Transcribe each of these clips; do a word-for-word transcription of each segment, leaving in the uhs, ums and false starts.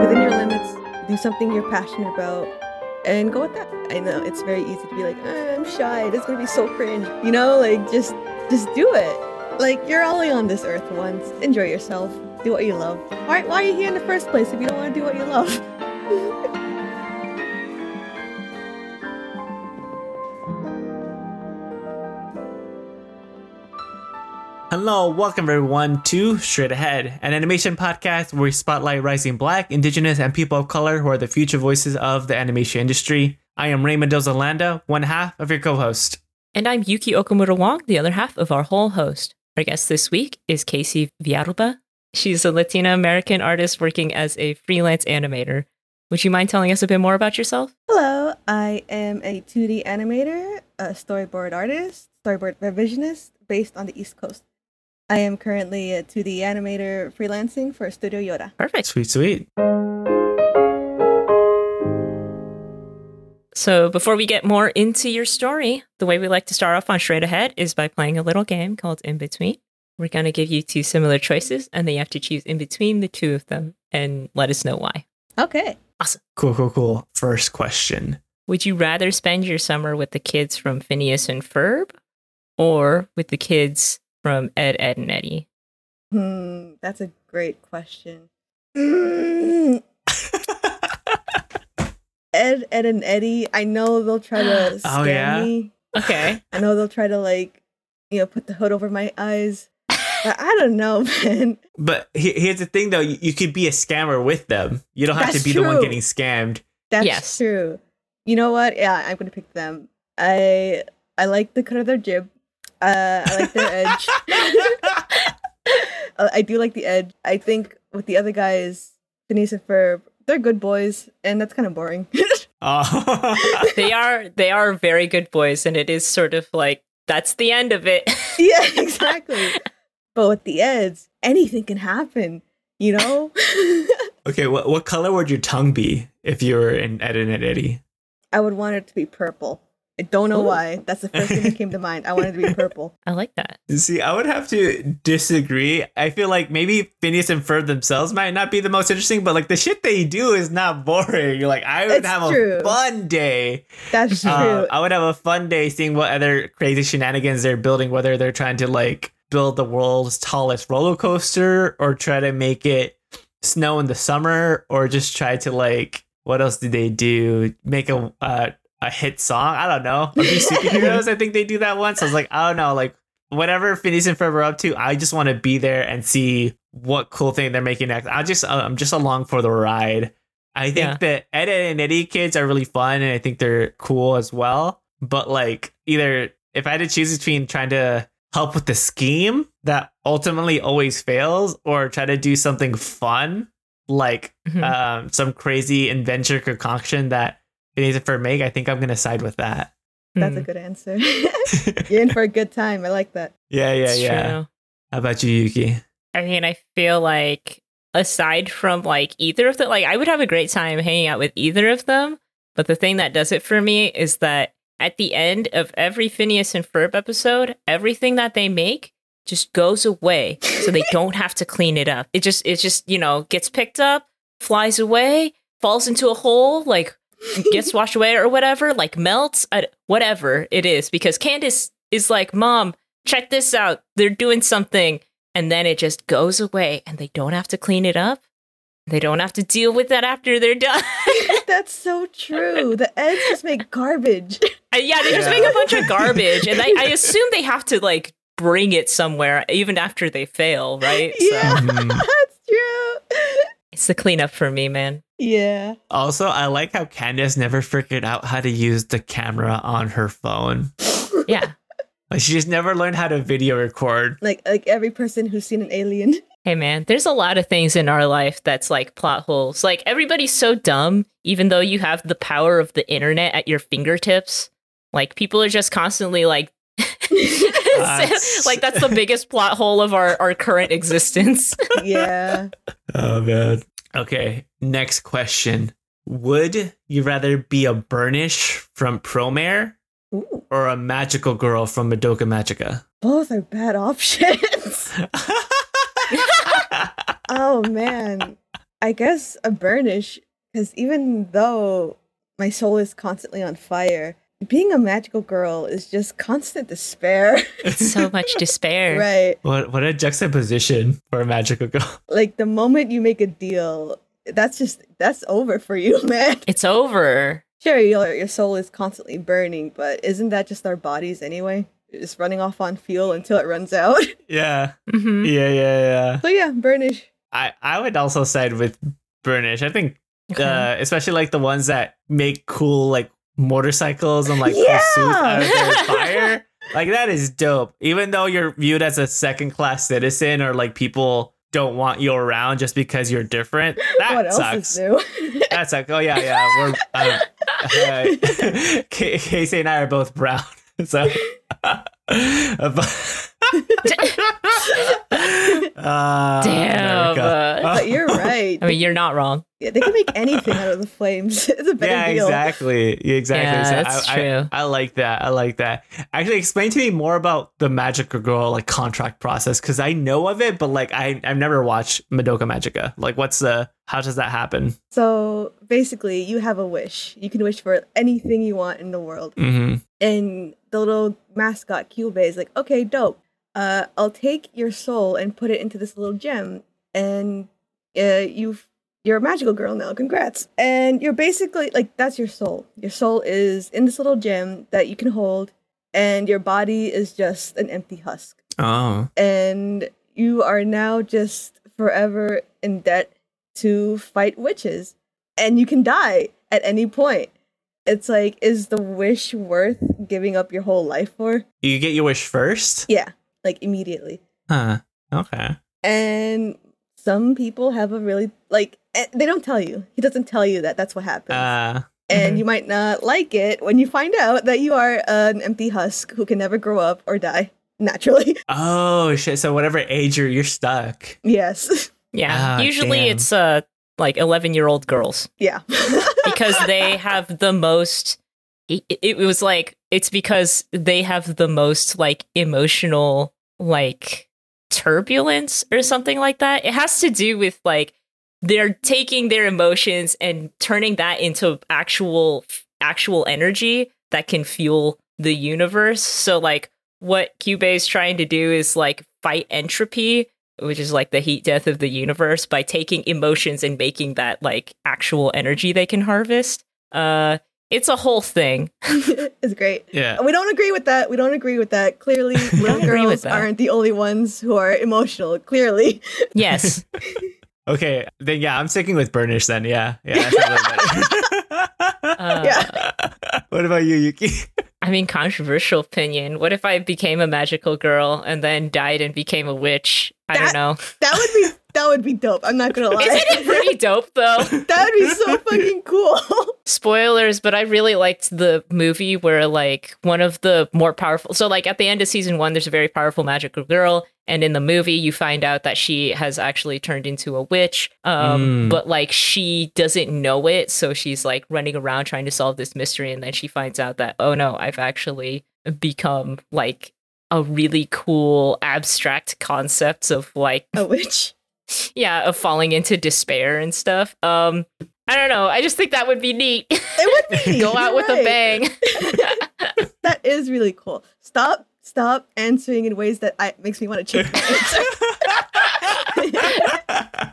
within your limits, do something you're passionate about, and go with that. I know it's very easy to be like, ah, I'm shy, this is gonna be so cringe, you know, like just just do it. Like, you're only on this earth once. Enjoy yourself, do what you love. Why, why are you here in the first place if you don't want to do what you love? Hello, welcome everyone to Straight Ahead, an animation podcast where we spotlight rising Black, Indigenous, and people of color who are the future voices of the animation industry. I am Raymond Dozalanda, one half of your co-host. And I'm Yuki Okamura-Wong, the other half of our whole host. Our guest this week is Kayse Villalba. She's a Latina American artist working as a freelance animator. Would you mind telling us a bit more about yourself? Hello, I am a two D animator, a storyboard artist, storyboard revisionist based on the East Coast. I am currently a two D animator freelancing for Studio Yotta. Perfect. Sweet, sweet. So before we get more into your story, the way we like to start off on Straight Ahead is by playing a little game called In Between. We're going to give you two similar choices, and then you have to choose in between the two of them and let us know why. Okay. Awesome. Cool, cool, cool. First question. Would you rather spend your summer with the kids from Phineas and Ferb or with the kids from Ed, Edd n Eddy? Hmm, that's a great question. Mm. Ed, Edd n Eddy, I know they'll try to scare oh, yeah? me. Okay. I know they'll try to, like, you know, put the hood over my eyes. But I don't know, man. But here's the thing, though. You, you could be a scammer with them. You don't have that's to be true. the one getting scammed. That's yes. true. You know what? Yeah, I'm going to pick them. I I like the cut of their jib. Uh, I like their edge. I do like the edge. I think with the other guys, Phineas and Ferb, they're good boys, and that's kind of boring. oh. They are they are very good boys, and it is sort of like, that's the end of it. Yeah, exactly. But with the Eds, anything can happen, you know? Okay, what what color would your tongue be if you were in Edd n Eddy? I would want it to be purple. I don't know Ooh. why. That's the first thing that came to mind. I wanted to be purple. I like that. See, I would have to disagree. I feel like maybe Phineas and Ferb themselves might not be the most interesting, but like the shit they do is not boring. Like I would That's have true. a fun day. That's true. Uh, I would have a fun day seeing what other crazy shenanigans they're building, whether they're trying to like build the world's tallest roller coaster or try to make it snow in the summer or just try to like, what else do they do? Make a... Uh, a hit song, I don't know. Or these superheroes, I think they do that once. I was like, I don't know, like whatever Phineas and Ferb are up to, I just want to be there and see what cool thing they're making next. I just, I'm just along for the ride. I think yeah. that Ed, Edd n Eddy kids are really fun, and I think they're cool as well. But like, either if I had to choose between trying to help with the scheme that ultimately always fails, or try to do something fun, like mm-hmm. um, some crazy adventure concoction that Phineas and Ferb make, I think I'm going to side with that. That's mm. a good answer. You're in for a good time. I like that. Yeah, yeah, it's yeah. true. How about you, Yuki? I mean, I feel like aside from like either of them, like I would have a great time hanging out with either of them. But the thing that does it for me is that at the end of every Phineas and Ferb episode, everything that they make just goes away. So they don't have to clean it up. It just, it just, you know, gets picked up, flies away, falls into a hole, like, gets washed away or whatever, like melts, whatever it is, because Candace is like, Mom, check this out, they're doing something, and then it just goes away and they don't have to clean it up, they don't have to deal with that after they're done. That's so true. The Eds just make garbage. And yeah, they just yeah. make a bunch of garbage, and I, I assume they have to like bring it somewhere even after they fail, right? Yeah, so. mm-hmm. That's true. It's the cleanup for me, man. Yeah. Also, I like how Candace never figured out how to use the camera on her phone. Yeah. Like she just never learned how to video record. Like like every person who's seen an alien. Hey, man, there's a lot of things in our life that's like plot holes. Like everybody's so dumb, even though you have the power of the internet at your fingertips. Like people are just constantly like, that's... like that's the biggest plot hole of our, our current existence. Yeah. Oh, man. Okay, next question. Would you rather be a burnish from Promare Ooh. or a magical girl from Madoka Magica? Both are bad options. Oh, man. I I guess a burnish, because even though my soul is constantly on fire, being a magical girl is just constant despair. It's so much despair. Right. What what a juxtaposition for a magical girl. Like, the moment you make a deal, that's just, that's over for you, man. It's over. Sure, your, your soul is constantly burning, but isn't that just our bodies anyway? You're just running off on fuel until it runs out. Yeah. Mm-hmm. Yeah, yeah, yeah. So yeah, burnish. I, I would also side with burnish. I think, okay. uh, especially like the ones that make cool, like, motorcycles and like yeah! pursuits out of their fire. Like, that is dope. Even though you're viewed as a second class citizen, or like people don't want you around just because you're different. That what sucks. Else is new? That sucks. Oh yeah, yeah. We're um, uh, K- Kayse and I are both brown. So uh, damn. But you're right. I mean, you're not wrong. Yeah, they can make anything out of the flames. It's a better yeah, deal. Exactly. Exactly. Yeah, so that's I, true. I, I like that. I like that. Actually, explain to me more about the Magical Girl like contract process, because I know of it, but like I, I've never watched Madoka Magica. Like, what's the? How does that happen? So basically, you have a wish. You can wish for anything you want in the world, mm-hmm. and the little mascot Kyubey is like, okay, dope. Uh, I'll take your soul and put it into this little gem, and uh, you've. You're a magical girl now. Congrats. And you're basically like, that's your soul. Your soul is in this little gem that you can hold, and your body is just an empty husk. Oh. And you are now just forever in debt to fight witches, and you can die at any point. It's like, is the wish worth giving up your whole life for? You get your wish first? Yeah. Like, immediately. Huh. Okay. And some people have a really, like, they don't tell you. He doesn't tell you that that's what happens. Uh, and you might not like it when you find out that you are an empty husk who can never grow up or die naturally. Oh, shit. So whatever age you're, you're stuck. Yes. Yeah. Oh, usually damn. It's uh, like eleven-year-old girls. Yeah. Because they have the most, it, it was like, it's because they have the most, like, emotional, like, turbulence or something like that. It has to do with like they're taking their emotions and turning that into actual actual energy that can fuel the universe. So like what Kyubey is trying to do is like fight entropy, which is like the heat death of the universe, by taking emotions and making that like actual energy they can harvest. Uh It's a whole thing. It's great. Yeah. We don't agree with that. We don't agree with that. Clearly, little girls aren't the only ones who are emotional. Clearly. Yes. Okay. Then, yeah, I'm sticking with burnish then. Yeah. Yeah. That's uh, yeah. What about you, Yuki? I mean, controversial opinion. What if I became a magical girl and then died and became a witch? I that, don't know. That would be that would be dope. I'm not gonna lie. Isn't it pretty dope though? That would be so fucking cool. Spoilers, but I really liked the movie where like one of the more powerful. So like at the end of season one, there's a very powerful magical girl, and in the movie you find out that she has actually turned into a witch. Um, mm. But like she doesn't know it, so she's like running around trying to solve this mystery, and then she finds out that oh no, I've actually become like a really cool abstract concept of like a witch. Yeah, of falling into despair and stuff. Um, I don't know. I just think that would be neat. It would be neat. Go out with right. a bang. That is really cool. Stop, stop answering in ways that I, makes me want to check my answer.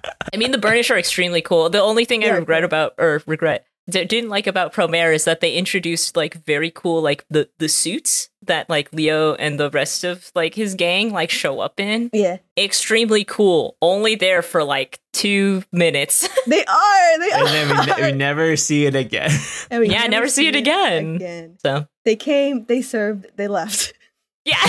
I mean, the burnish are extremely cool. The only thing yeah. I regret about, or regret, didn't like about Promare is that they introduced like very cool like the the suits that like Leo and the rest of like his gang like show up in. Yeah, extremely cool. Only there for like two minutes. They are. They are. And then we, ne- we never see it again. And we yeah, never, never see, see it, it again. again. So they came, they served, they left. Yeah.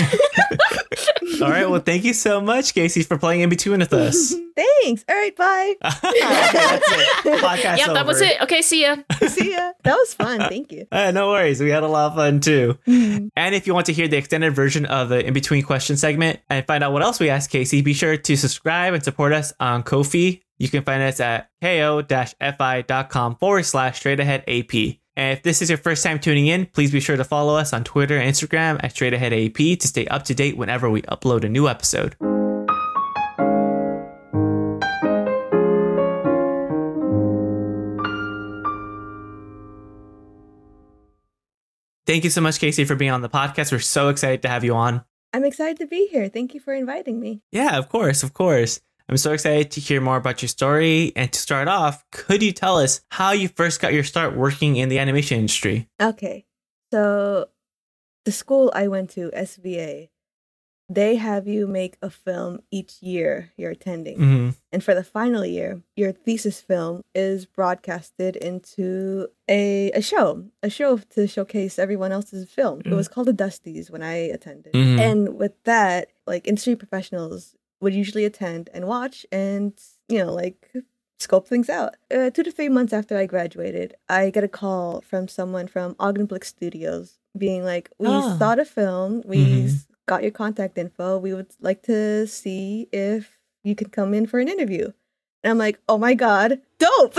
All right. Well, thank you so much, Kayse, for playing in between with us. Thanks. All right. Bye. Okay, that's it. Podcast yep, over. That was it. Okay. See ya. See ya. That was fun. Thank you. Uh, no worries. We had a lot of fun too. And if you want to hear the extended version of the in between question segment and find out what else we asked Kayse, be sure to subscribe and support us on Ko-fi. You can find us at ko dash fi dot com forward slash straight ahead A P. And if this is your first time tuning in, please be sure to follow us on Twitter and Instagram at straight ahead A P to stay up to date whenever we upload a new episode. Thank you so much, Kayse, for being on the podcast. We're so excited to have you on. I'm excited to be here. Thank you for inviting me. Yeah, of course. Of course. I'm so excited to hear more about your story. And to start off, could you tell us how you first got your start working in the animation industry? Okay. So the school I went to, S V A, they have you make a film each year you're attending. Mm-hmm. And for the final year, your thesis film is broadcasted into a, a show, a show to showcase everyone else's film. Mm-hmm. It was called the Dusties when I attended. Mm-hmm. And with that, like, industry professionals would usually attend and watch and, you know, like, scope things out. Uh, two to three months after I graduated, I get a call from someone from Augenblick Studios being like, we oh. saw the film, we mm-hmm. got your contact info, we would like to see if you could come in for an interview. And I'm like, oh my God, dope!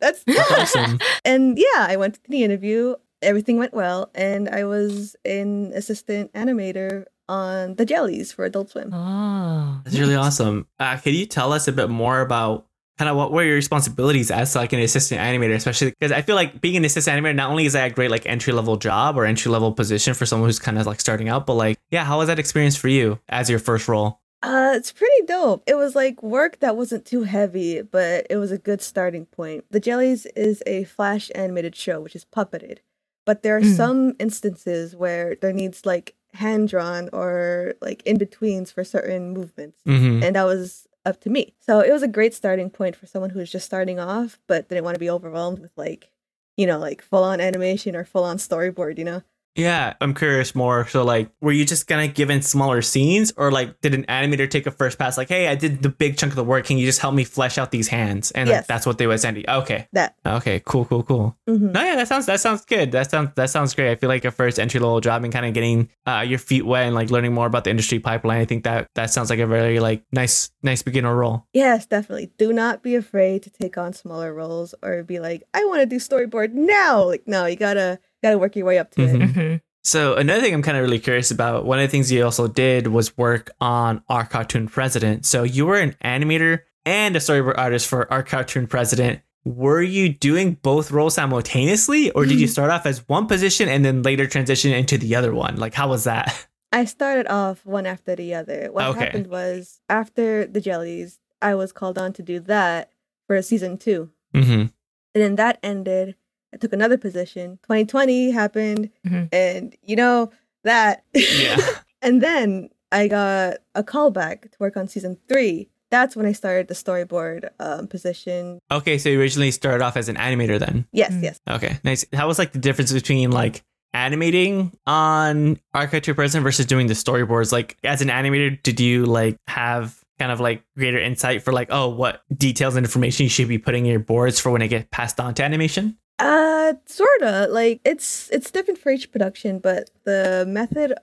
That's awesome. And yeah, I went to the interview, everything went well, and I was an assistant animator on The Jellies for Adult Swim. Oh, that's really awesome. Uh, can you tell us a bit more about kind of what were your responsibilities as like an assistant animator, especially because I feel like being an assistant animator, not only is that a great like entry level job or entry level position for someone who's kind of like starting out, but like, yeah, how was that experience for you as your first role? Uh, it's pretty dope. It was like work that wasn't too heavy, but it was a good starting point. The Jellies is a flash animated show, which is puppeted, but there are mm. some instances where there needs like hand-drawn or like in-betweens for certain movements. Mm-hmm. And that was up to me. So it was a great starting point for someone who was just starting off, but didn't want to be overwhelmed with like, you know, like full-on animation or full-on storyboard, you know? Yeah, I'm curious more. So like, were you just kind of given smaller scenes or like did an animator take a first pass? Like, hey, I did the big chunk of the work. Can you just help me flesh out these hands? And yes. like, that's what they would send you. Okay. That. Okay, cool, cool, cool. Mm-hmm. No, yeah, that sounds that sounds good. That sounds that sounds great. I feel like your first entry level job and kind of getting uh, your feet wet and like learning more about the industry pipeline. I think that that sounds like a very like nice, nice beginner role. Yes, definitely. Do not be afraid to take on smaller roles or be like, I want to do storyboard now. Like, no, you gotta got to work your way up to mm-hmm. it. Mm-hmm. So another thing I'm kind of really curious about, one of the things you also did was work on Our Cartoon President. So you were an animator and a storyboard artist for Our Cartoon President. Were you doing both roles simultaneously or did you start off as one position and then later transition into the other one? Like, how was that? I started off one after the other. What okay. happened was after The Jellies, I was called on to do that for season two. Mm-hmm. And then that ended. I took another position. twenty twenty happened. Mm-hmm. And you know that. Yeah. And then I got a call back to work on season three. That's when I started the storyboard um, position. Okay. So you originally started off as an animator then? Yes. Mm-hmm. Yes. Okay. Nice. How was like the difference between like animating on Our Cartoon President versus doing the storyboards? Like as an animator, did you like have kind of like greater insight for like, oh, what details and information you should be putting in your boards for when it gets passed on to animation? Uh, sorta. Like, it's it's different for each production, but the method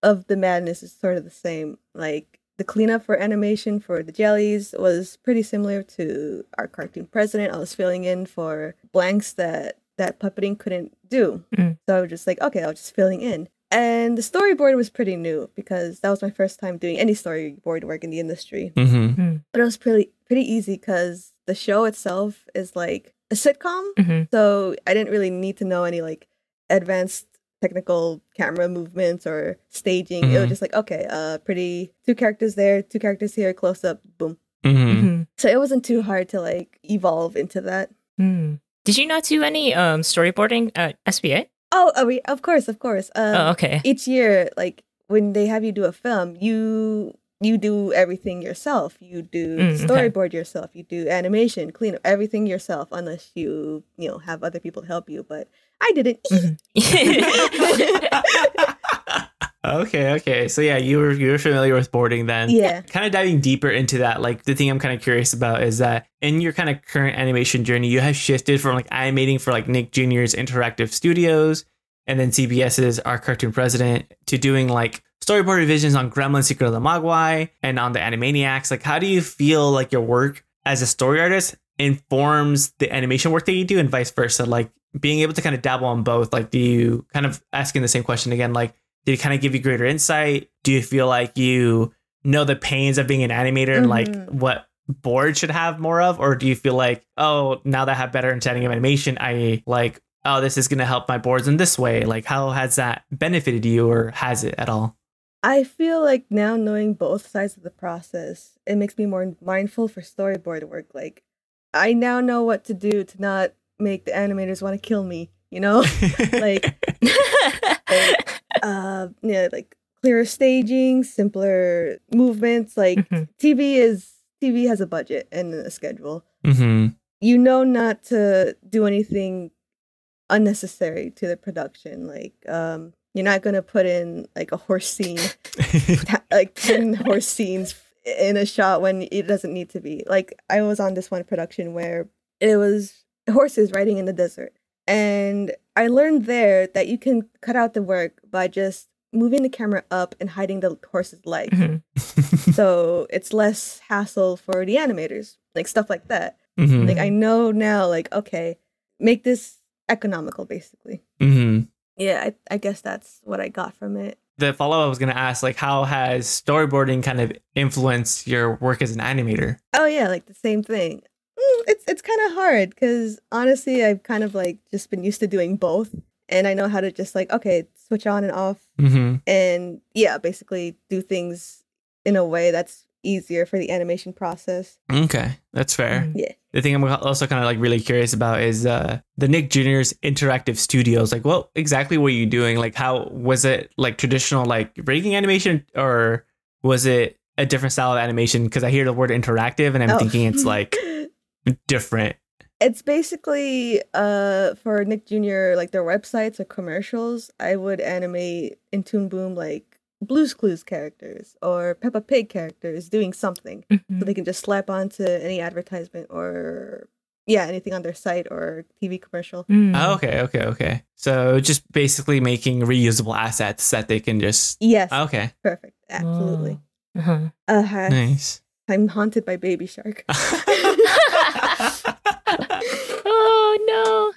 of the madness is sort of the same. Like, the cleanup for animation for The Jellies was pretty similar to Our Cartoon President. I was filling in for blanks that, that puppeting couldn't do. Mm. So I was just like, okay, I was just filling in. And the storyboard was pretty new because that was my first time doing any storyboard work in the industry. Mm-hmm. Mm. But it was pretty, pretty easy because the show itself is like a sitcom, mm-hmm. so I didn't really need to know any like advanced technical camera movements or staging. Mm-hmm. It was just like, okay, uh, pretty two characters there, two characters here, close up, boom. Mm-hmm. Mm-hmm. So it wasn't too hard to like evolve into that. Mm. Did you not do any um, storyboarding at S V A? Oh, are we, of course, of course. Um, oh, okay. Each year, like when they have you do a film, you you do everything yourself. You do mm, storyboard okay. yourself. You do animation, cleanup, everything yourself, unless you, you know, have other people to help you. But I didn't. Mm-hmm. okay, okay. So yeah, you were you were familiar with boarding then. Yeah. Kind of diving deeper into that, like the thing I'm kind of curious about is that in your kind of current animation journey, you have shifted from like animating for like Nick Junior's Interactive Studios and then CBS's Our Cartoon President to doing like storyboard revisions on Gremlin Secret of the Mogwai and on the Animaniacs. Like, how do you feel like your work as a story artist informs the animation work that you do and vice versa? Like being able to kind of dabble on both, like do you kind of asking the same question again, like did it kind of give you greater insight? Do you feel like you know the pains of being an animator and mm-hmm. like what board should have more of? Or do you feel like, oh, now that I have better understanding of animation, I like oh, this is going to help my boards in this way? Like, how has that benefited you, or has it at all? I feel like now knowing both sides of the process, it makes me more mindful for storyboard work. Like, I now know what to do to not make the animators want to kill me, you know? Like, like uh, yeah, like clearer staging, simpler movements. Like, mm-hmm. T V is T V has a budget and a schedule. Mm-hmm. You know not to do anything unnecessary to the production. Like, um, you're not going to put in like a horse scene, like ten horse scenes in a shot when it doesn't need to be. Like, I was on this one production where it was horses riding in the desert. And I learned there that you can cut out the work by just moving the camera up and hiding the horse's legs. Mm-hmm. So it's less hassle for the animators, like stuff like that. Mm-hmm. Like, I know now, like, okay, make this economical, basically. Mm-hmm. Yeah, I, I guess that's what I got from it. The follow-up I was going to ask, like, how has storyboarding kind of influenced your work as an animator? Oh, yeah, like the same thing. Mm, it's it's kind of hard because, honestly, I've kind of, like, just been used to doing both. And I know how to just, like, okay, switch on and off. Mm-hmm. And, yeah, basically do things in a way that's easier for the animation process. Okay, that's fair. Yeah. The thing I'm also kind of like really curious about is uh, the Nick Junior's interactive studios. Like, what exactly were you doing? Like, how was it, like traditional like rigging animation, or was it a different style of animation? Because I hear the word interactive and I'm oh. thinking it's like different. It's basically uh, for Nick Junior, like their websites or commercials, I would animate in Toon Boom like Blues Clues characters or Peppa Pig characters doing something, mm-hmm. so they can just slap onto any advertisement or yeah anything on their site or T V commercial. Mm. Oh, okay, okay, okay. So just basically making reusable assets that they can just yes. Oh, okay. Perfect. Absolutely. Oh. Uh-huh. Uh-huh. Nice. I'm haunted by Baby Shark. Oh no!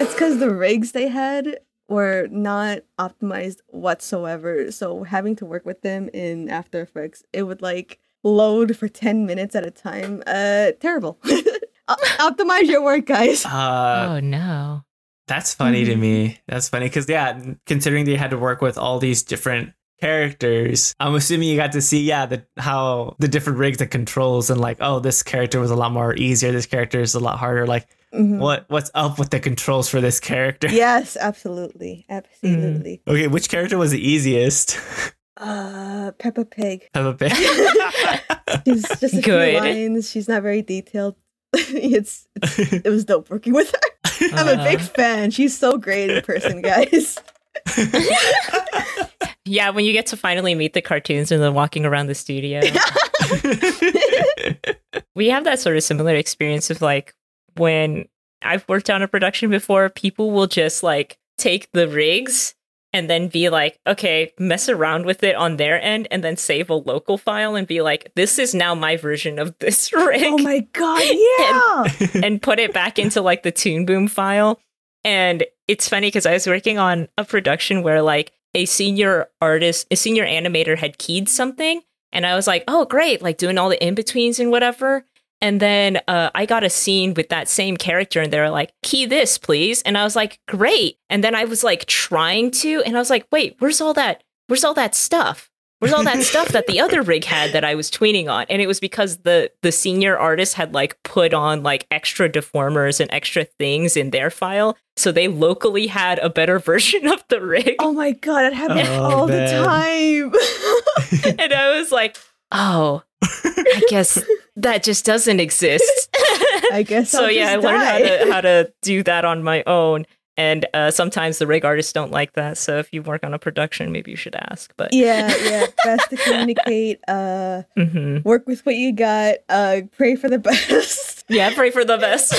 It's because the rigs they had were not optimized whatsoever. So having to work with them in After Effects, it would like load for ten minutes at a time. Uh, terrible. Optimize your work, guys. Uh, oh, no. That's funny mm. to me. That's funny because, yeah, considering they had to work with all these different characters, I'm assuming you got to see, yeah, the, how the different rigs and controls and like, oh, this character was a lot more easier. This character is a lot harder. Like, Mm-hmm. What what's up with the controls for this character? Yes, absolutely, absolutely. Mm. Okay, which character was the easiest? Uh, Peppa Pig. Peppa Pig. She's just a Good. few lines. She's not very detailed. it's, it's it was dope working with her. I'm uh, a big fan. She's so great in person, guys. Yeah, when you get to finally meet the cartoons and then walking around the studio, we have that sort of similar experience of like. When I've worked on a production before, people will just like take the rigs and then be like, okay, mess around with it on their end and then save a local file and be like, this is now my version of this rig. Oh my God, yeah! and, and put it back into like the Toon Boom file. And it's funny because I was working on a production where like a senior artist, a senior animator had keyed something. And I was like, oh, great, like doing all the in-betweens and whatever. And then uh, I got a scene with that same character and they were like, key this, please. And I was like, great. And then I was like trying to, and I was like, wait, where's all that? Where's all that stuff? Where's all that stuff that the other rig had that I was tweening on? And it was because the the senior artist had like put on like extra deformers and extra things in their file. So they locally had a better version of the rig. Oh my God, it happened oh, all man. the time. And I was like, oh, I guess that just doesn't exist. I guess so. I'll yeah, just I learned die. how to how to do that on my own, and uh, sometimes the rig artists don't like that. So if you work on a production, maybe you should ask. But yeah, yeah, best to communicate. Uh, mm-hmm. Work with what you got. Uh, pray for the best. Yeah, pray for the best.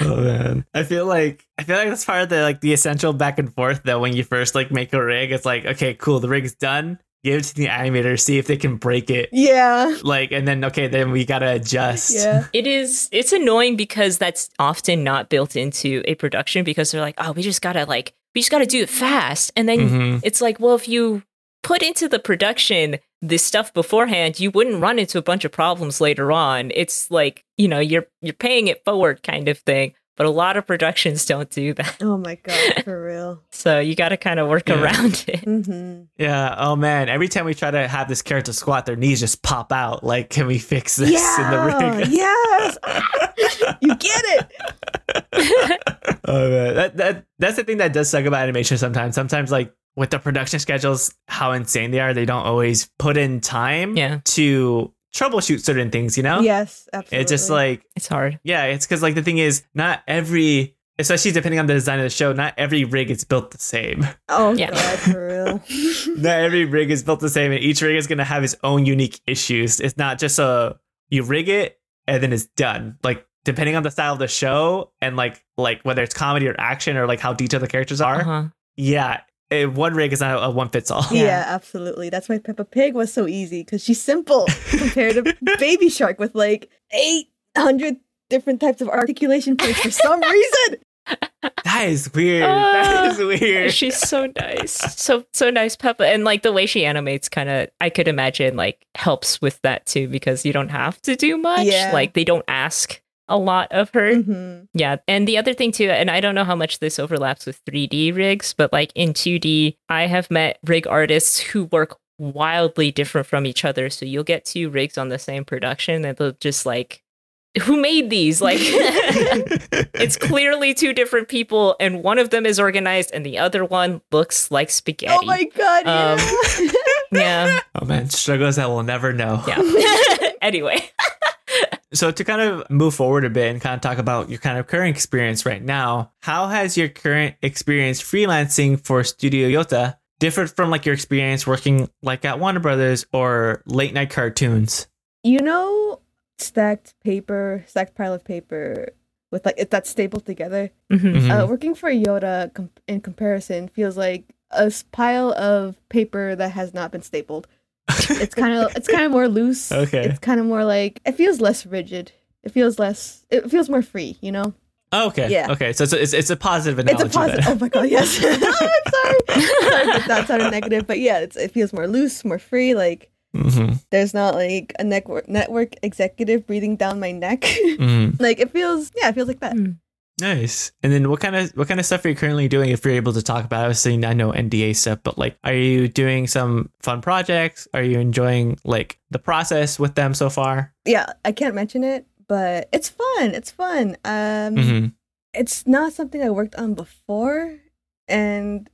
Oh man, I feel like I feel like that's part of the like the essential back and forth that when you first like make a rig, it's like okay, cool, the rig's done. Give it to the animator, see if they can break it. Yeah. Like, and then, okay, then we gotta adjust. Yeah. It is, it's annoying because that's often not built into a production because they're like, oh, we just gotta like, we just gotta do it fast. And then mm-hmm. it's like, well, if you put into the production this stuff beforehand, you wouldn't run into a bunch of problems later on. It's like, you know, you're, you're paying it forward kind of thing. But a lot of productions don't do that. Oh my God, for real. So you got to kind of work yeah. around it. Mm-hmm. Yeah. Oh man. Every time we try to have this character squat, their knees just pop out. Like, can we fix this yeah, in the ring? Yes. You get it. Oh man. That, that, that's the thing that does suck about animation sometimes. Sometimes like with the production schedules, how insane they are. They don't always put in time yeah. to troubleshoot certain things, you know? Yes, absolutely. It's just like, it's hard. Yeah, it's because like the thing is, not every, especially depending on the design of the show, not every rig is built the same. Oh yeah. God, for real. Not every rig is built the same, and each rig is going to have its own unique issues. It's not just a, you rig it and then it's done. Like, depending on the style of the show and like, like whether it's comedy or action or like how detailed the characters are. Uh-huh. Yeah. It, one rig is not a, a one fits all. Yeah, yeah, absolutely. That's why Peppa Pig was so easy, because she's simple compared to Baby Shark with like eight hundred different types of articulation points for some reason. That is weird. Uh, that is weird. She's so nice. So, so nice, Peppa. And like the way she animates kind of, I could imagine like helps with that too, because you don't have to do much. Yeah. Like they don't ask a lot of her. Mm-hmm. Yeah. And the other thing too, and I don't know how much this overlaps with three D rigs, but like in two D, I have met rig artists who work wildly different from each other. So you'll get two rigs on the same production and they'll just like, who made these? Like, it's clearly two different people, and one of them is organized and the other one looks like spaghetti. Oh my God. Um, yeah. Yeah. Oh man, struggles that we'll never know. Yeah. Anyway. So to kind of move forward a bit and kind of talk about your kind of current experience right now, how has your current experience freelancing for Studio Yotta differed from like your experience working like at Warner Brothers or late night cartoons? You know, stacked paper, stacked pile of paper with like it, that's stapled together. Mm-hmm. Uh, working for Yotta com- in comparison feels like a pile of paper that has not been stapled. It's kind of it's kind of more loose. Okay. It's kind of more like, it feels less rigid. It feels less. It feels more free. You know. Oh, okay. Yeah. Okay. So it's a, it's, it's a positive analogy. It's a positive. Oh my God. Yes. Oh, I'm sorry. Sorry, that sounded negative, but yeah, it's, it feels more loose, more free. Like mm-hmm. there's not like a network network executive breathing down my neck. Mm. Like it feels. Yeah, it feels like that. Mm. Nice. And then what kind of what kind of stuff are you currently doing, if you're able to talk about it? Obviously, I know N D A stuff, but like, are you doing some fun projects? Are you enjoying like the process with them so far? Yeah, I can't mention it, but it's fun. It's fun. Um, mm-hmm. It's not something I worked on before, and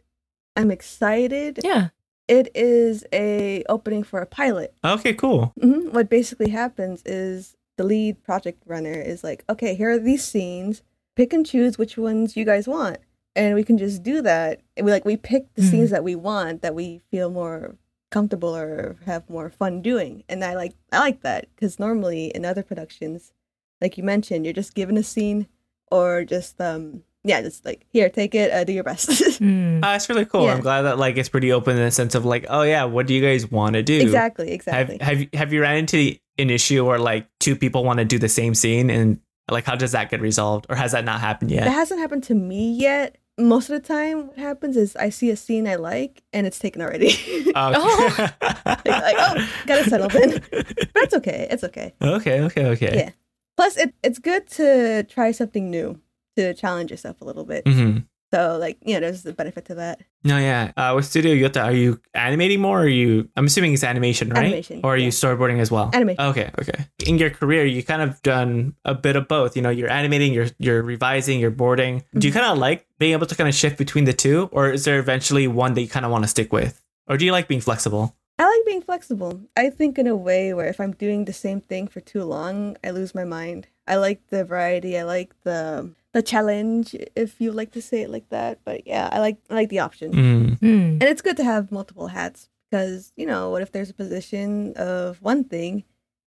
I'm excited. Yeah. It is a opening for a pilot. Okay, cool. Mm-hmm. What basically happens is the lead project runner is like, okay, here are these scenes. Pick and choose which ones you guys want, and we can just do that. And we like we pick the mm. scenes that we want, that we feel more comfortable or have more fun doing. And I like I like that, because normally in other productions, like you mentioned, you're just given a scene or just um yeah, just like, here, take it, uh, do your best. mm. uh, it's really cool. Yeah. I'm glad that like it's pretty open in the sense of like, oh yeah, what do you guys want to do? Exactly, exactly. Have have, have you ran into an issue where like two people want to do the same scene, and like, how does that get resolved? Or has that not happened yet? That hasn't happened to me yet. Most of the time, what happens is I see a scene I like, and it's taken already. Okay. oh, like, like, oh, gotta settle then. But it's okay. It's okay. Okay, okay, okay. Yeah. Plus, it, it's good to try something new, to challenge yourself a little bit. Mm-hmm. So, like, you know, there's the benefit to that. No, yeah. Uh, with Studio Yotta, are you animating more? Or are you, I'm assuming it's animation, right? Animation. Or are yeah. you storyboarding as well? Animation. Okay, okay. In your career, you kind of done a bit of both. You know, you're animating, you're you're revising, you're boarding. Mm-hmm. Do you kind of like being able to kind of shift between the two? Or is there eventually one that you kind of want to stick with? Or do you like being flexible? I like being flexible. I think in a way where if I'm doing the same thing for too long, I lose my mind. I like the variety. I like the... the challenge, if you like to say it like that, but yeah, I like I like the option, mm. Mm. and it's good to have multiple hats, because you know, what if there's a position of one thing,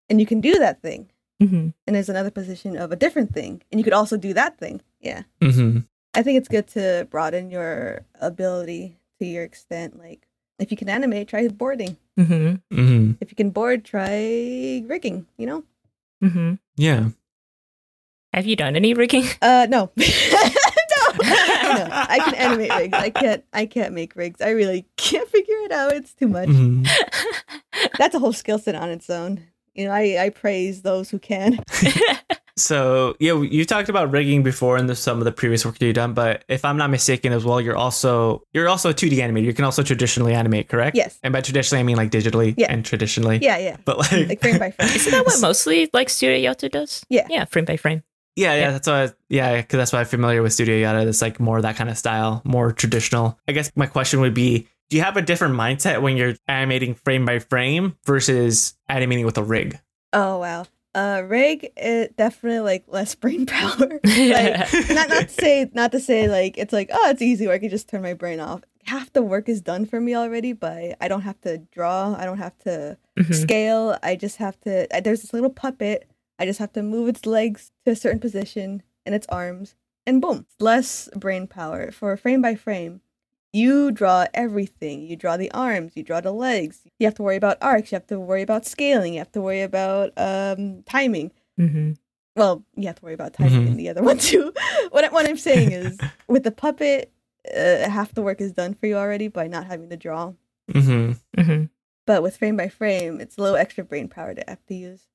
and you can do that thing, mm-hmm. and there's another position of a different thing, and you could also do that thing. Yeah, mm-hmm. I think it's good to broaden your ability to your extent. Like, if you can animate, try boarding. Mm-hmm. Mm-hmm. If you can board, try rigging. You know. Mm-hmm. Yeah. Have you done any rigging? Uh, no. no. no. I can animate rigs. I can't I can't make rigs. I really can't figure it out. It's too much. Mm-hmm. That's a whole skill set on its own. You know, I, I praise those who can. So, yeah, you talked about rigging before in the, some of the previous work you've done, but if I'm not mistaken as well, you're also you're also a two D animator. You can also traditionally animate, correct? Yes. And by traditionally, I mean like digitally yeah. and traditionally. Yeah, yeah. But like, like frame by frame. Isn't that what mostly like Studio Yotta does? Yeah. Yeah, frame by frame. Yeah, yeah, yeah. That's why, yeah, because that's why I'm familiar with Studio Yotta. It's like more of that kind of style, more traditional. I guess my question would be, do you have a different mindset when you're animating frame by frame versus animating with a rig? Oh, wow. Uh, rig it definitely like less brain power. Like not not to say not to say like it's like oh it's easy where I can just turn my brain off. Half the work is done for me already, but I don't have to draw. I don't have to mm-hmm. scale. I just have to. I, there's this little puppet. I just have to move its legs to a certain position and its arms, and boom, less brain power for frame by frame. You draw everything. You draw the arms. You draw the legs. You have to worry about arcs. You have to worry about scaling. You have to worry about um, timing. Mm-hmm. Well, you have to worry about timing mm-hmm. in the other one, too. what, what I'm saying is with the puppet, uh, half the work is done for you already by not having to draw. Mm-hmm. Mm-hmm. But with frame by frame, it's a little extra brain power to have to use.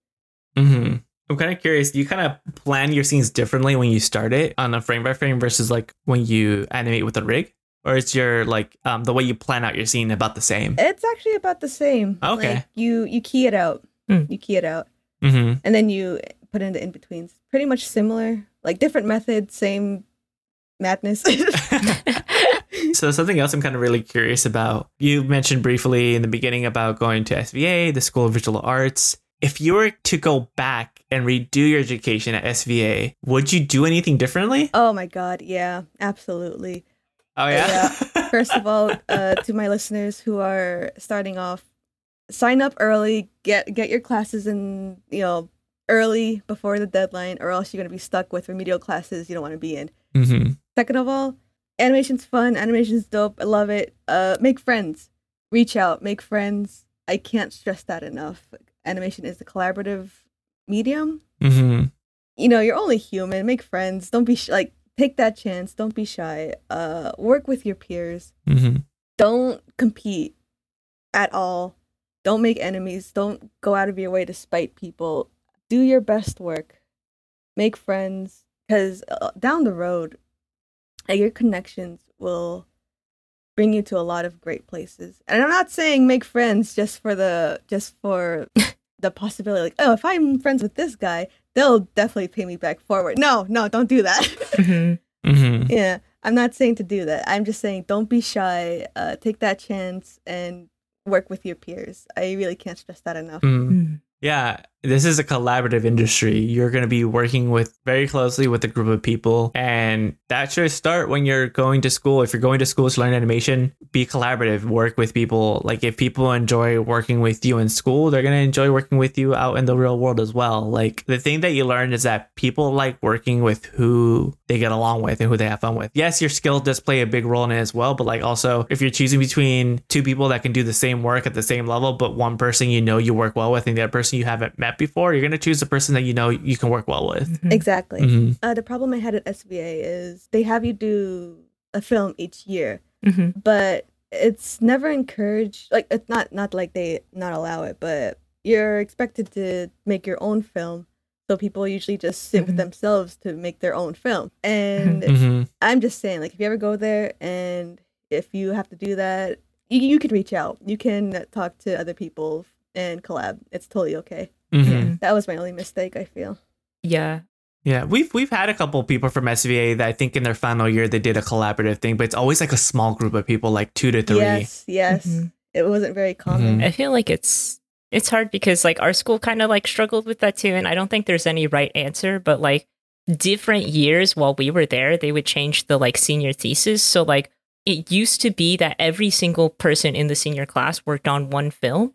Mm-hmm. I'm kind of curious. Do you kind of plan your scenes differently when you start it on a frame by frame versus like when you animate with a rig? Or is your, like, um, the way you plan out your scene about the same? It's actually about the same. Okay. Like, you, you key it out. Mm. You key it out. Mm-hmm. And then you put in the in-betweens. Pretty much similar. Like, different method, same madness. So something else I'm kind of really curious about. You mentioned briefly in the beginning about going to S V A, the School of Visual Arts. If you were to go back and redo your education at S V A, would you do anything differently? Oh, my God. Yeah, absolutely. Oh, yeah? yeah. First of all, uh, to my listeners who are starting off, sign up early, get get your classes in, you know, early before the deadline, or else you're going to be stuck with remedial classes you don't want to be in. Mm-hmm. Second of all, animation's fun. Animation's dope. I love it. Uh, make friends. Reach out. Make friends. I can't stress that enough. Animation is a collaborative medium. Mm-hmm. You know, you're only human. Make friends. Don't be sh- like... Take that chance. Don't be shy. Uh, work with your peers. Mm-hmm. Don't compete at all. Don't make enemies. Don't go out of your way to spite people. Do your best work. Make friends. Because uh, down the road, uh, your connections will bring you to a lot of great places. And I'm not saying make friends just for the just for the possibility. Like, oh, if I'm friends with this guy, they'll definitely pay me back forward. No, no, don't do that. Mm-hmm. Mm-hmm. Yeah, I'm not saying to do that. I'm just saying don't be shy. Uh, take that chance and work with your peers. I really can't stress that enough. Mm. Yeah, this is a collaborative industry. You're going to be working with very closely with a group of people. And that should start when you're going to school. If you're going to school to learn animation, be collaborative, work with people. Like if people enjoy working with you in school, they're going to enjoy working with you out in the real world as well. Like the thing that you learn is that people like working with who they get along with and who they have fun with. Yes, your skill does play a big role in it as well. But like also if you're choosing between two people that can do the same work at the same level, but one person, you know, you work well with and the other person you haven't met before, before, you're going to choose the person that you know you can work well with. Mm-hmm. Exactly. Mm-hmm. Uh, the problem I had at S V A is they have you do a film each year, mm-hmm. but it's never encouraged. Like it's not not like they not allow it, but you're expected to make your own film. So people usually just sit mm-hmm. with themselves to make their own film. And mm-hmm. I'm just saying, like if you ever go there and if you have to do that, you, you can reach out. You can talk to other people and collab. It's totally okay. Mm-hmm. Yeah, that was my only mistake, I feel. Yeah. Yeah. We've we've had a couple of people from S V A that I think in their final year they did a collaborative thing, but it's always like a small group of people, like two to three. Yes, yes. Mm-hmm. It wasn't very common. Mm-hmm. I feel like it's it's hard because like our school kind of like struggled with that too. And I don't think there's any right answer, but like different years while we were there, they would change the like senior thesis. So like it used to be that every single person in the senior class worked on one film.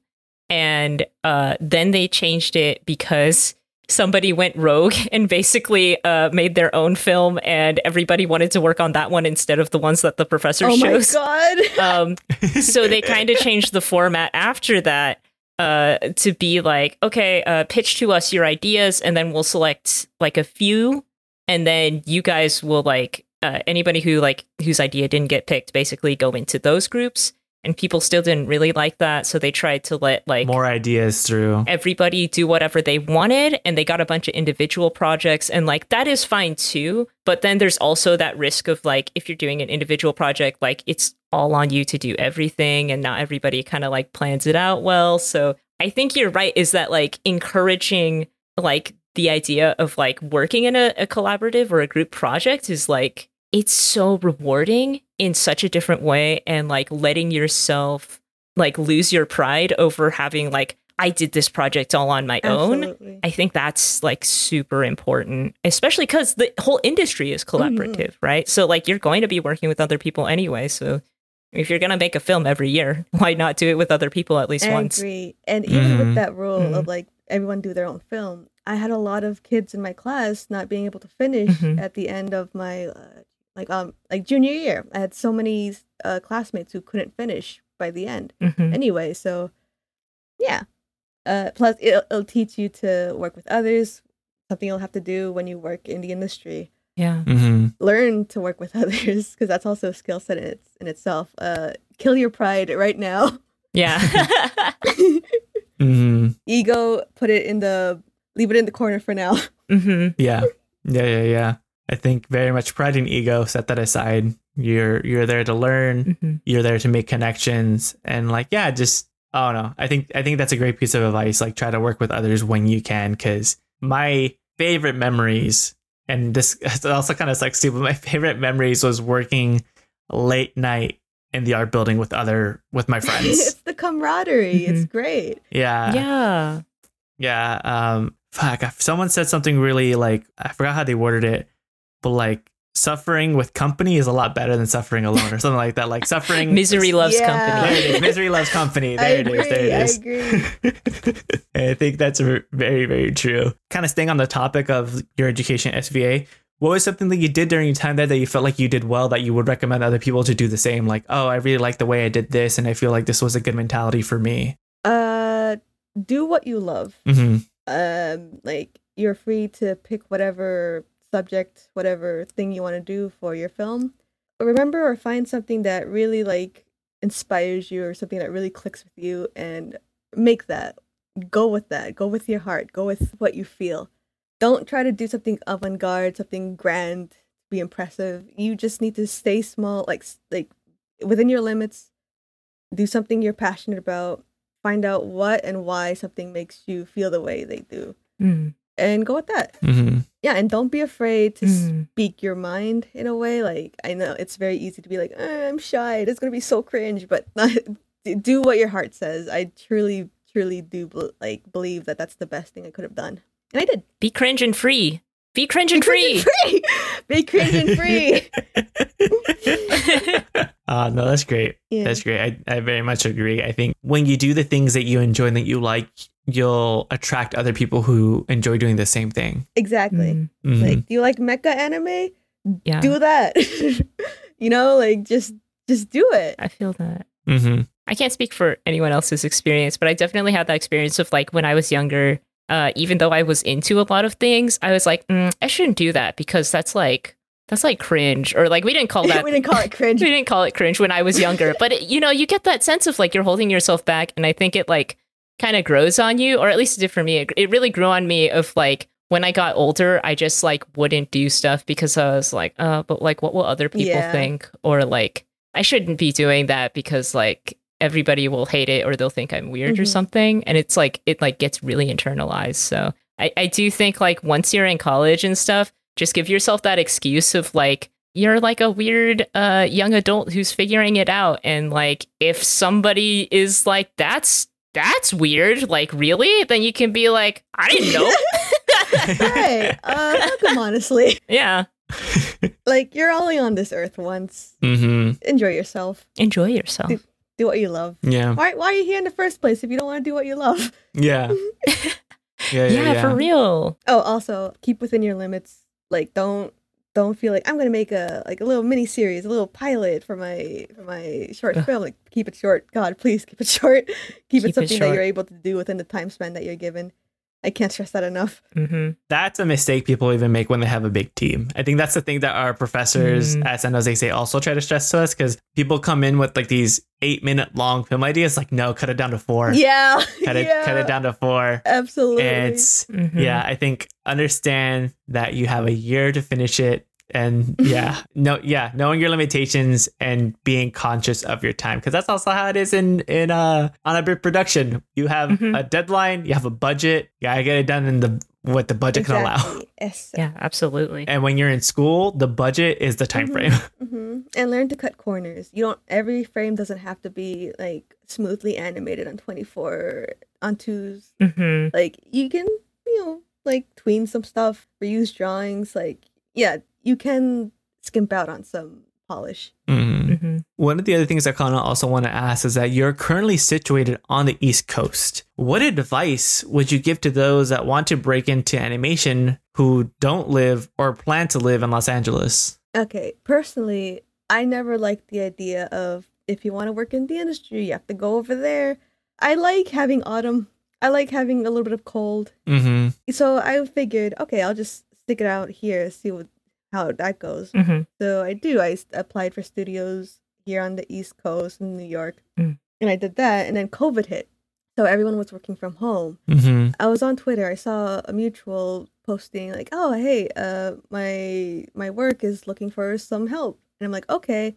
And uh, then they changed it because somebody went rogue and basically uh, made their own film and everybody wanted to work on that one instead of the ones that the professor oh shows. Oh my God. um, so they kind of changed the format after that uh, to be like, okay, uh, pitch to us your ideas and then we'll select like a few and then you guys will like uh, anybody who like whose idea didn't get picked basically go into those groups. And people still didn't really like that. So they tried to let like more ideas through. Everybody do whatever they wanted. And they got a bunch of individual projects. And like that is fine, too. But then there's also that risk of like if you're doing an individual project, like it's all on you to do everything. And not everybody kind of like plans it out well. So I think you're right, is that like encouraging like the idea of like working in a, a collaborative or a group project is like it's so rewarding in such a different way, and like letting yourself like lose your pride over having like I did this project all on my Absolutely. own. I think that's like super important, especially because the whole industry is collaborative, mm-hmm. right? So like you're going to be working with other people anyway. So if you're going to make a film every year, why not do it with other people at least I once? Agree. And even mm-hmm. with that rule mm-hmm. of like everyone do their own film, I had a lot of kids in my class not being able to finish mm-hmm. at the end of my uh, like um like junior year. I had so many uh, classmates who couldn't finish by the end. Mm-hmm. Anyway, so yeah. Uh, plus, it'll, it'll teach you to work with others. Something you'll have to do when you work in the industry. Yeah. Mm-hmm. Learn to work with others, because that's also a skill set in, its, in itself. Uh, kill your pride right now. Yeah. mm-hmm. Ego, put it in the, leave it in the corner for now. Mm-hmm. Yeah. Yeah, yeah, yeah. I think very much pride and ego, set that aside. You're you're there to learn. Mm-hmm. You're there to make connections. And like, yeah, just, I don't know. I think, I think that's a great piece of advice. Like, try to work with others when you can, because my favorite memories... And this also kind of sucks too, but my favorite memories was working late night in the art building with other with my friends. It's the camaraderie. Mm-hmm. It's great. Yeah. Yeah. Yeah. Um, fuck. Someone said something really like, I forgot how they worded it, but like suffering with company is a lot better than suffering alone or something like that. Like suffering. Misery loves yeah. company. There it is. Misery loves company. There I it agree, is. There it I is. Agree. I think that's very, very true. Kind of staying on the topic of your education at S V A, what was something that you did during your time there that you felt like you did well that you would recommend other people to do the same? Like, oh, I really like the way I did this and I feel like this was a good mentality for me. Uh, do what you love. Mm-hmm. Um, like you're free to pick whatever subject, whatever thing you want to do for your film. Remember or find something that really like inspires you or something that really clicks with you and make that. Go with that. Go with your heart. Go with what you feel. Don't try to do something avant-garde, something grand, be impressive. You just need to stay small, like like within your limits. Do something you're passionate about. Find out what and why something makes you feel the way they do. Mm. And go with that. Mm-hmm. Yeah, and don't be afraid to mm. speak your mind in a way. Like, I know it's very easy to be like, oh, I'm shy. It's going to be so cringe. But not, do what your heart says. I truly, truly do like believe that that's the best thing I could have done. And I did. Be cringe and free. Be cringe and free. Be cringe and free. uh, no, that's great. Yeah. That's great. I, I very much agree. I think when you do the things that you enjoy and that you like, you'll attract other people who enjoy doing the same thing. Exactly. Mm-hmm. Like, do you like mecha anime? Yeah. Do that. You know, like just just do it. I feel that. Mm-hmm. I can't speak for anyone else's experience, but I definitely had that experience of like when I was younger, uh, even though I was into a lot of things, I was like, mm, I shouldn't do that because that's like That's like cringe, or like we didn't call that. we didn't call it cringe. we didn't call it cringe when I was younger, but it, you know, you get that sense of like you're holding yourself back, and I think it like kind of grows on you, or at least it did for me. It, it really grew on me of like when I got older, I just like wouldn't do stuff because I was like, uh, but like what will other people yeah. think, or like I shouldn't be doing that because like everybody will hate it or they'll think I'm weird mm-hmm. or something, and it's like it like gets really internalized. So I, I do think like once you're in college and stuff, just give yourself that excuse of like, you're like a weird uh, young adult who's figuring it out. And like, if somebody is like, that's that's weird, like, really? Then you can be like, I didn't know. Hey, uh, welcome, honestly. Yeah. Like, you're only on this earth once. Mm-hmm. Enjoy yourself. Enjoy yourself. Do, do what you love. Yeah. Why, why are you here in the first place if you don't want to do what you love? Yeah. yeah, yeah, yeah, yeah, for real. Oh, also, keep within your limits. Like, don't don't feel like I'm gonna make a like a little mini series, a little pilot for my for my short Ugh. film. Like, keep it short. God, please keep it short. Keep, keep it something it that you're able to do within the time span that you're given. I can't stress that enough. Mm-hmm. That's a mistake people even make when they have a big team. I think that's the thing that our professors mm. at San Jose State also try to stress to us, because people come in with like these eight minute long film ideas. Like, no, cut it down to four. Yeah. Cut it, yeah. cut it down to four. Absolutely. It's mm-hmm. yeah. I think understand that you have a year to finish it. And yeah, no, yeah, knowing your limitations and being conscious of your time, because that's also how it is in in uh on a big production. You have mm-hmm. a deadline, you have a budget, you gotta get it done in the what the budget exactly. can allow. Yes. Yeah, absolutely. And when you're in school, the budget is the time mm-hmm. frame. Mm-hmm. And learn to cut corners. You don't every frame doesn't have to be like smoothly animated on twenty-four on twos. Mm-hmm. Like you can, you know, like tween some stuff, reuse drawings, like yeah. You can skimp out on some polish. Mm. Mm-hmm. One of the other things I kind of also want to ask is that you're currently situated on the East Coast. What advice would you give to those that want to break into animation who don't live or plan to live in Los Angeles? Okay, personally, I never liked the idea of if you want to work in the industry, you have to go over there. I like having autumn. I like having a little bit of cold. Mm-hmm. So I figured, okay, I'll just stick it out here, see what how that goes. Mm-hmm. So I do. I applied for studios here on the East Coast in New York. Mm. And I did that. And then COVID hit. So everyone was working from home. Mm-hmm. I was on Twitter. I saw a mutual posting like, oh, hey, uh, my my work is looking for some help. And I'm like, okay,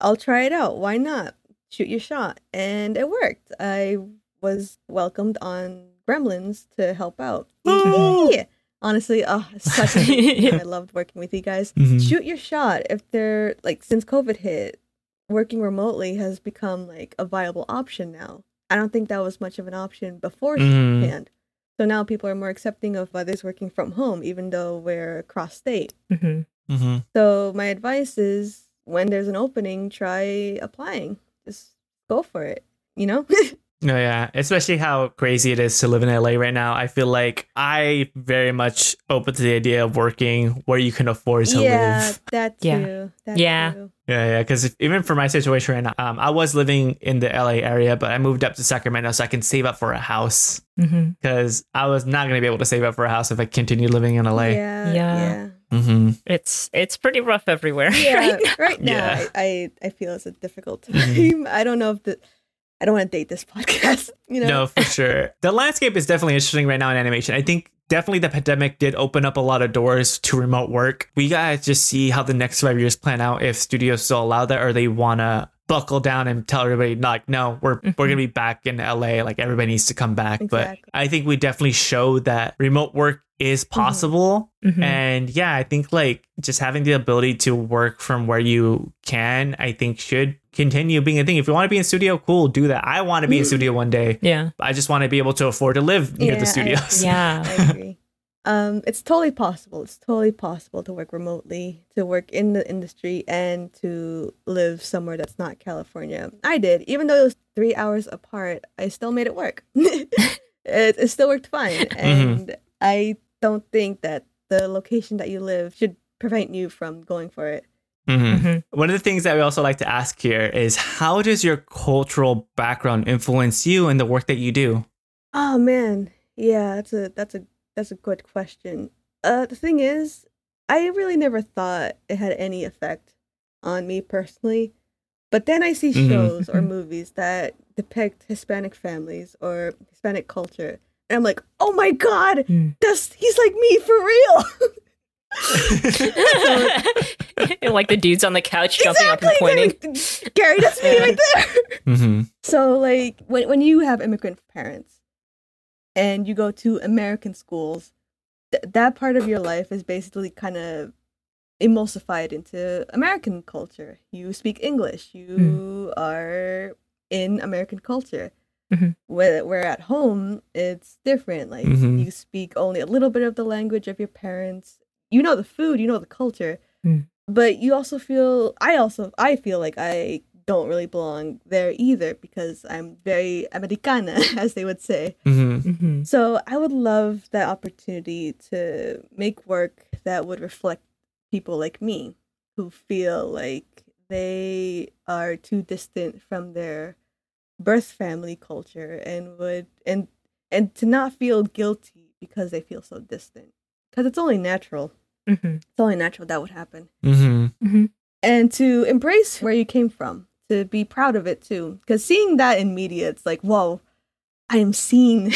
I'll try it out. Why not? Shoot your shot. And it worked. I was welcomed on Gremlins to help out. Oh! Yeah. Honestly, oh, such a I loved working with you guys. Mm-hmm. Shoot your shot. If they're like, since COVID hit, working remotely has become like a viable option now. I don't think that was much of an option before mm-hmm. hand. So now people are more accepting of others working from home, even though we're across state. Mm-hmm. Mm-hmm. So my advice is when there's an opening, try applying. Just go for it, you know? No, oh, yeah, especially how crazy it is to live in L A right now. I feel like I very much open to the idea of working where you can afford to yeah, live. That too. Yeah, that yeah. too. Yeah, yeah, because even for my situation right now, um, I was living in the L A area, but I moved up to Sacramento so I can save up for a house. Because mm-hmm. I was not going to be able to save up for a house if I continued living in L A. Yeah, yeah. yeah. Mm-hmm. It's it's pretty rough everywhere. Yeah, right now, right now yeah. I, I, I feel it's a difficult time. Mm-hmm. I don't know if the... I don't want to date this podcast, you know? No, for sure. The landscape is definitely interesting right now in animation. I think definitely the pandemic did open up a lot of doors to remote work. We got to just see how the next five years plan out, if studios still allow that or they want to buckle down and tell everybody, like, no, we're mm-hmm. we're going to be back in L A. Like, everybody needs to come back. Exactly. But I think we definitely showed that remote work is possible. Mm-hmm. And yeah, I think like just having the ability to work from where you can, I think should continue being a thing. If you want to be in studio, cool, do that. I want to be in studio one day. Yeah. I just want to be able to afford to live near yeah, the studios. I, yeah, I agree. Um, it's totally possible. It's totally possible to work remotely, to work in the industry, and to live somewhere that's not California. I did. Even though it was three hours apart, I still made it work. it, it still worked fine. And mm-hmm. I don't think that the location that you live should prevent you from going for it. Mm-hmm. Mm-hmm. One of the things that we also like to ask here is, how does your cultural background influence you in the work that you do? Oh, man. Yeah, that's a that's a That's a good question. Uh, the thing is, I really never thought it had any effect on me personally. But then I see shows mm-hmm. or movies that depict Hispanic families or Hispanic culture. And I'm like, oh, my God, mm. that's he's like me for real. And like the dudes on the couch exactly, jumping up and pointing. Like, Gary, that's me right there. Mm-hmm. So like when when you have immigrant parents and you go to American schools, th- that part of your life is basically kind of emulsified into American culture. You speak English. You mm. are in American culture. Mm-hmm. Where, where at home, it's different. Like mm-hmm. you speak only a little bit of the language of your parents. You know the food. You know the culture. Mm. But you also feel, I also, I feel like I don't really belong there either, because I'm very Americana, as they would say. Mm-hmm. Mm-hmm. So I would love that opportunity to make work that would reflect people like me who feel like they are too distant from their birth family culture, and would and and to not feel guilty because they feel so distant. Because it's only natural. Mm-hmm. It's only natural that would happen. Mm-hmm. Mm-hmm. And to embrace where you came from, to be proud of it too. Because seeing that in media, it's like, whoa, I am seen.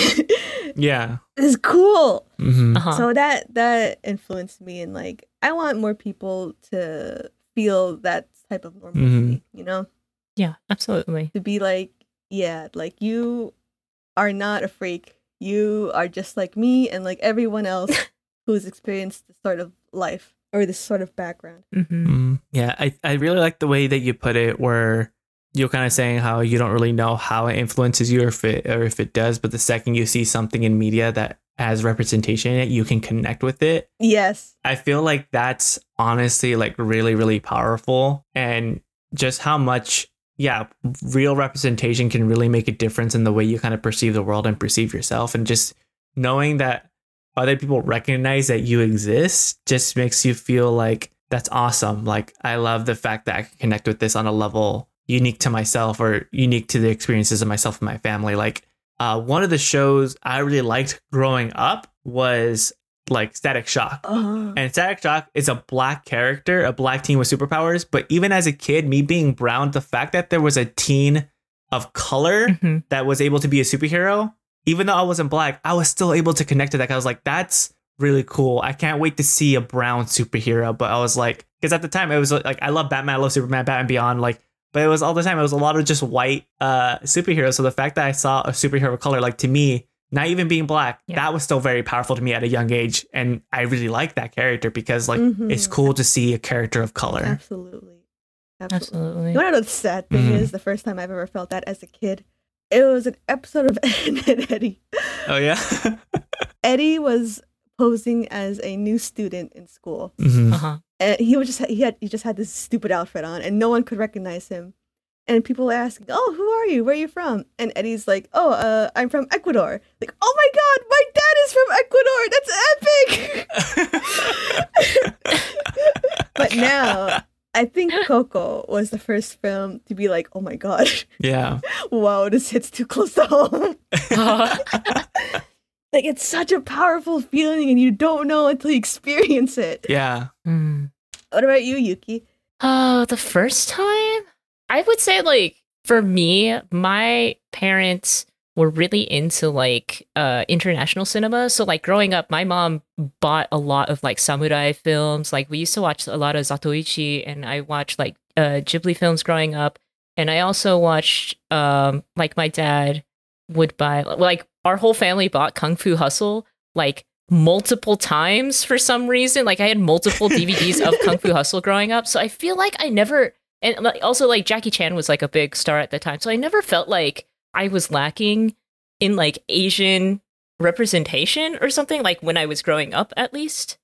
Yeah. It's cool. Mm-hmm. Uh-huh. So that that influenced me. And like, I want more people to feel that type of normalcy, mm-hmm. you know? Yeah, absolutely. To be like, yeah, like you are not a freak. You are just like me and like everyone else who's experienced this sort of life or this sort of background. Mm-hmm. Mm-hmm. Yeah, I, I really like the way that you put it, where you're kind of saying how you don't really know how it influences you or if it, or if it does. But the second you see something in media that has representation in it, you can connect with it. Yes. I feel like that's honestly like really, really powerful. And just how much, yeah, real representation can really make a difference in the way you kind of perceive the world and perceive yourself. And just knowing that other people recognize that you exist just makes you feel like that's awesome. Like, I love the fact that I can connect with this on a level unique to myself or unique to the experiences of myself and my family. Like, uh, one of the shows I really liked growing up was like Static Shock. Uh-huh. And Static Shock is a black character, a black teen with superpowers. But even as a kid, me being brown, the fact that there was a teen of color mm-hmm. that was able to be a superhero, even though I wasn't black, I was still able to connect to that. I was like, that's really cool. I can't wait to see a brown superhero. But I was like, because at the time it was like, I love Batman, I love Superman, Batman Beyond, like, but it was all the time. It was a lot of just white uh, superheroes. So the fact that I saw a superhero of color, like to me, not even being black, yeah. that was still very powerful to me at a young age. And I really like that character because like mm-hmm. it's cool to see a character of color. Absolutely. Absolutely. Absolutely. You know, the sad thing mm-hmm. is the first time I've ever felt that as a kid, it was an episode of Ed, Edd n Eddy. Oh, yeah. Eddie was posing as a new student in school. Mm-hmm. Uh-huh. And he was just he had he just had this stupid outfit on and no one could recognize him. And people ask, "Oh, who are you? Where are you from?" And Eddie's like, "Oh, uh, I'm from Ecuador." Like, "Oh my God, my dad is from Ecuador! That's epic!" But now, I think Coco was the first film to be like, "Oh my God, yeah, wow, this hits too close to home." Like, it's such a powerful feeling, and you don't know until you experience it. Yeah. Mm. What about you, Yuki? Oh, uh, the first time. I would say, like, for me, my parents were really into, like, uh, international cinema. So, like, growing up, my mom bought a lot of, like, samurai films. Like, we used to watch a lot of Zatoichi, and I watched, like, uh, Ghibli films growing up. And I also watched, um, like, my dad would buy, like, our whole family bought Kung Fu Hustle, like, multiple times for some reason. Like, I had multiple D V Ds of Kung Fu Hustle growing up. So I feel like I never... And like, also, like, Jackie Chan was, like, a big star at the time. So I never felt like I was lacking in, like, Asian representation or something, like, when I was growing up, at least.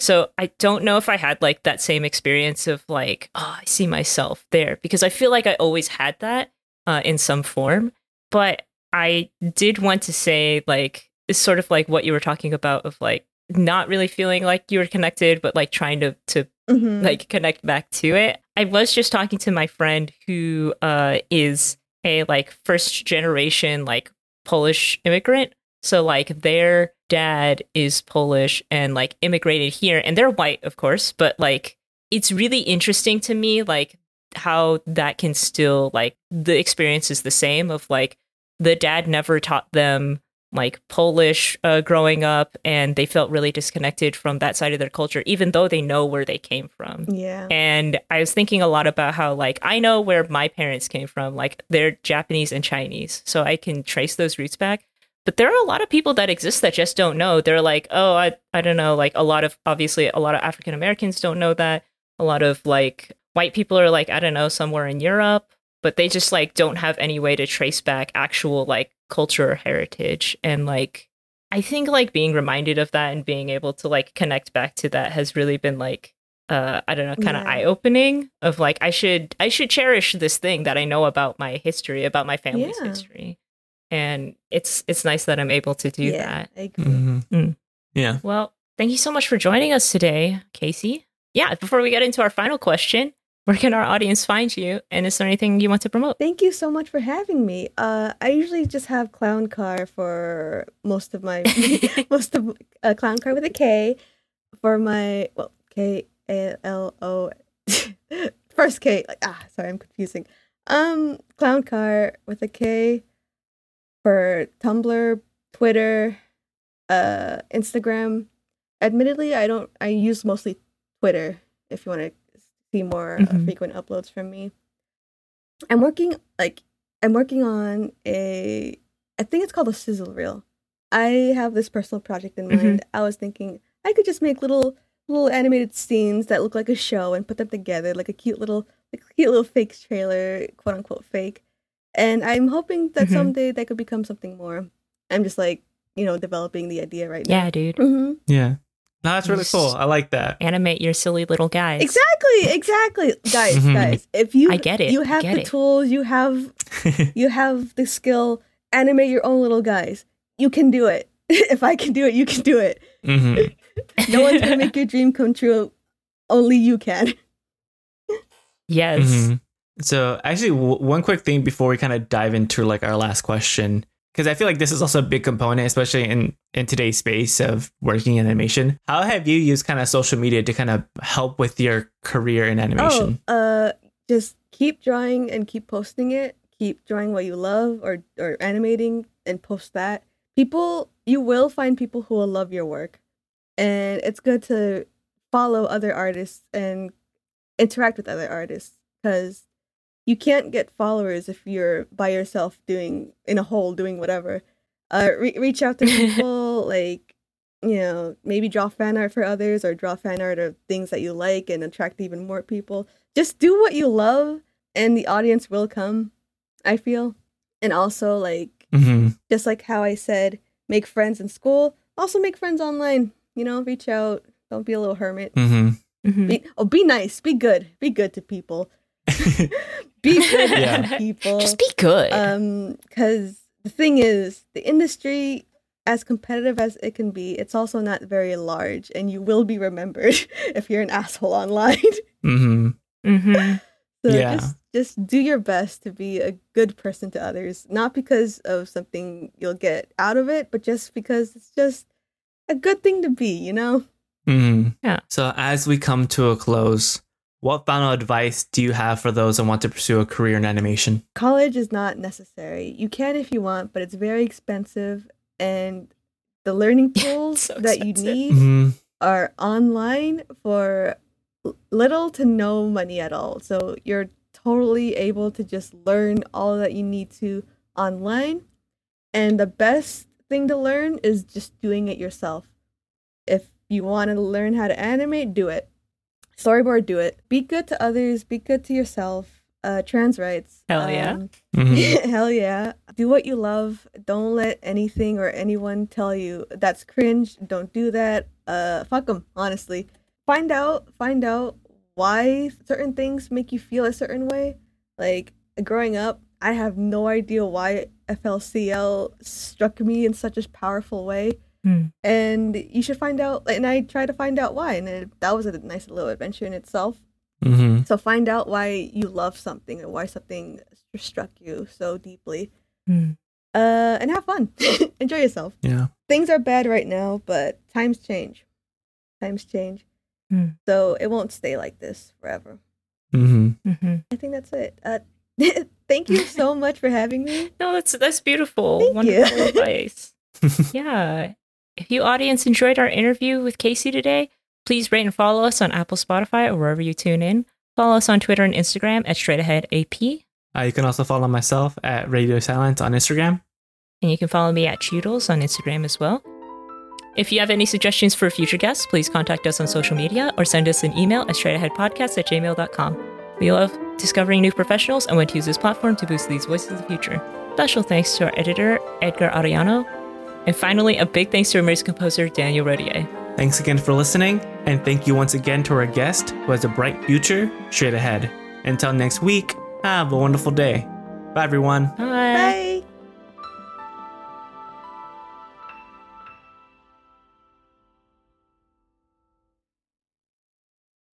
So I don't know if I had, like, that same experience of, like, oh, I see myself there. Because I feel like I always had that uh, in some form. But I did want to say, like, it's sort of like what you were talking about of, like, not really feeling like you were connected, but, like, trying to, to mm-hmm. like, connect back to it. I was just talking to my friend who uh, is a like first generation like Polish immigrant. So like their dad is Polish and like immigrated here, and they're white, of course. But like it's really interesting to me like how that can still like the experience is the same of like the dad never taught them like Polish uh, growing up, and they felt really disconnected from that side of their culture, even though they know where they came from. Yeah. And I was thinking a lot about how like I know where my parents came from, like they're Japanese and Chinese, so I can trace those roots back. But there are a lot of people that exist that just don't know. They're like, oh, I I don't know, like a lot of obviously a lot of African Americans don't know that. A lot of like white people are like, I don't know, somewhere in Europe, but they just like don't have any way to trace back actual like culture or heritage. And like I think like being reminded of that and being able to like connect back to that has really been like uh I don't know kind of yeah. eye-opening of like I should I should cherish this thing that I know about my history, about my family's yeah. history. And it's it's nice that I'm able to do yeah, that. I agree. Mm-hmm. Mm. Yeah. Well, thank you so much for joining us today, Kayse. Yeah, before we get into our final question, where can our audience find you? And is there anything you want to promote? Thank you so much for having me. Uh, I usually just have KlownCar for most of my, most of uh, KlownCar with a K for my, well, K A L O, first K, like, ah, sorry, I'm confusing. Um, KlownCar with a K for Tumblr, Twitter, uh, Instagram. Admittedly, I don't, I use mostly Twitter if you want to see more mm-hmm. uh, frequent uploads from me. I'm working, like, I'm working on a, I think it's called a sizzle reel. I have this personal project in mind. Mm-hmm. I was thinking I could just make little, little animated scenes that look like a show and put them together, like a cute little, like a cute little fake trailer, quote unquote fake. And I'm hoping that mm-hmm. someday that could become something more. I'm just like, you know, developing the idea right yeah, now. Yeah, dude. Mm-hmm. Yeah. No, that's really cool. I like that. Animate your silly little guys. Exactly, exactly. Guys, mm-hmm. guys. If you I get it. You have the it. tools, you have you have the skill, animate your own little guys. You can do it. If I can do it, you can do it. Mm-hmm. No one's gonna make your dream come true. Only you can. Yes. Mm-hmm. So actually w- one quick thing before we kind of dive into like our last question. Because I feel like this is also a big component, especially in, in today's space of working in animation. How have you used kind of social media to kind of help with your career in animation? Oh, uh, just keep drawing and keep posting it. Keep drawing what you love or, or animating and post that. People, you will find people who will love your work. And it's good to follow other artists and interact with other artists because you can't get followers if you're by yourself doing in a hole doing whatever. Uh, re- reach out to people, like, you know, maybe draw fan art for others or draw fan art of things that you like and attract even more people. Just do what you love and the audience will come, I feel. And also, like, mm-hmm. just like how I said, make friends in school, also make friends online. You know, reach out. Don't be a little hermit. Mm-hmm. Mm-hmm. Be, oh, be nice. Be good. Be good to people. Be good yeah. to people. Just be good. Um, because the thing is, the industry, as competitive as it can be, it's also not very large, and you will be remembered if you're an asshole online. Mm-hmm. Mm-hmm. So yeah. just, just do your best to be a good person to others, not because of something you'll get out of it, but just because it's just a good thing to be, you know? Mm-hmm. Yeah. So as we come to a close, what final advice do you have for those who want to pursue a career in animation? College is not necessary. You can if you want, but it's very expensive. And the learning tools so that you need mm-hmm. are online for little to no money at all. So you're totally able to just learn all that you need to online. And the best thing to learn is just doing it yourself. If you want to learn how to animate, do it. Storyboard, do it. Be good to others. Be good to yourself. Uh, trans rights. Hell yeah. Um, mm-hmm. Hell yeah. Do what you love. Don't let anything or anyone tell you that's cringe. Don't do that. Uh, fuck them, honestly. Find out. Find out why certain things make you feel a certain way. Like, growing up, I have no idea why F L C L struck me in such a powerful way. Mm. And you should find out, and I try to find out why, and it, that was a nice little adventure in itself. Mm-hmm. So find out why you love something or why something struck you so deeply, mm. uh, and have fun. Enjoy yourself. Yeah, things are bad right now, but times change. Times change, mm. so it won't stay like this forever. Mm-hmm. Mm-hmm. I think that's it. Uh, thank you so much for having me. No, that's that's beautiful. Thank Wonderful you. Advice. Yeah. If you audience enjoyed our interview with Kayse today, please rate and follow us on Apple, Spotify, or wherever you tune in. Follow us on Twitter and Instagram at straight ahead A P. Uh, you can also follow myself at Radio Silence on Instagram. And you can follow me at Cheetles on Instagram as well. If you have any suggestions for future guests, please contact us on social media or send us an email at straight ahead podcast at gmail dot com. We love discovering new professionals and want to use this platform to boost these voices of the future. Special thanks to our editor, Edgar Arellano. And finally, a big thanks to American composer Daniel Rodier. Thanks again for listening, and thank you once again to our guest who has a bright future straight ahead. Until next week, have a wonderful day. Bye, everyone. Bye. Bye.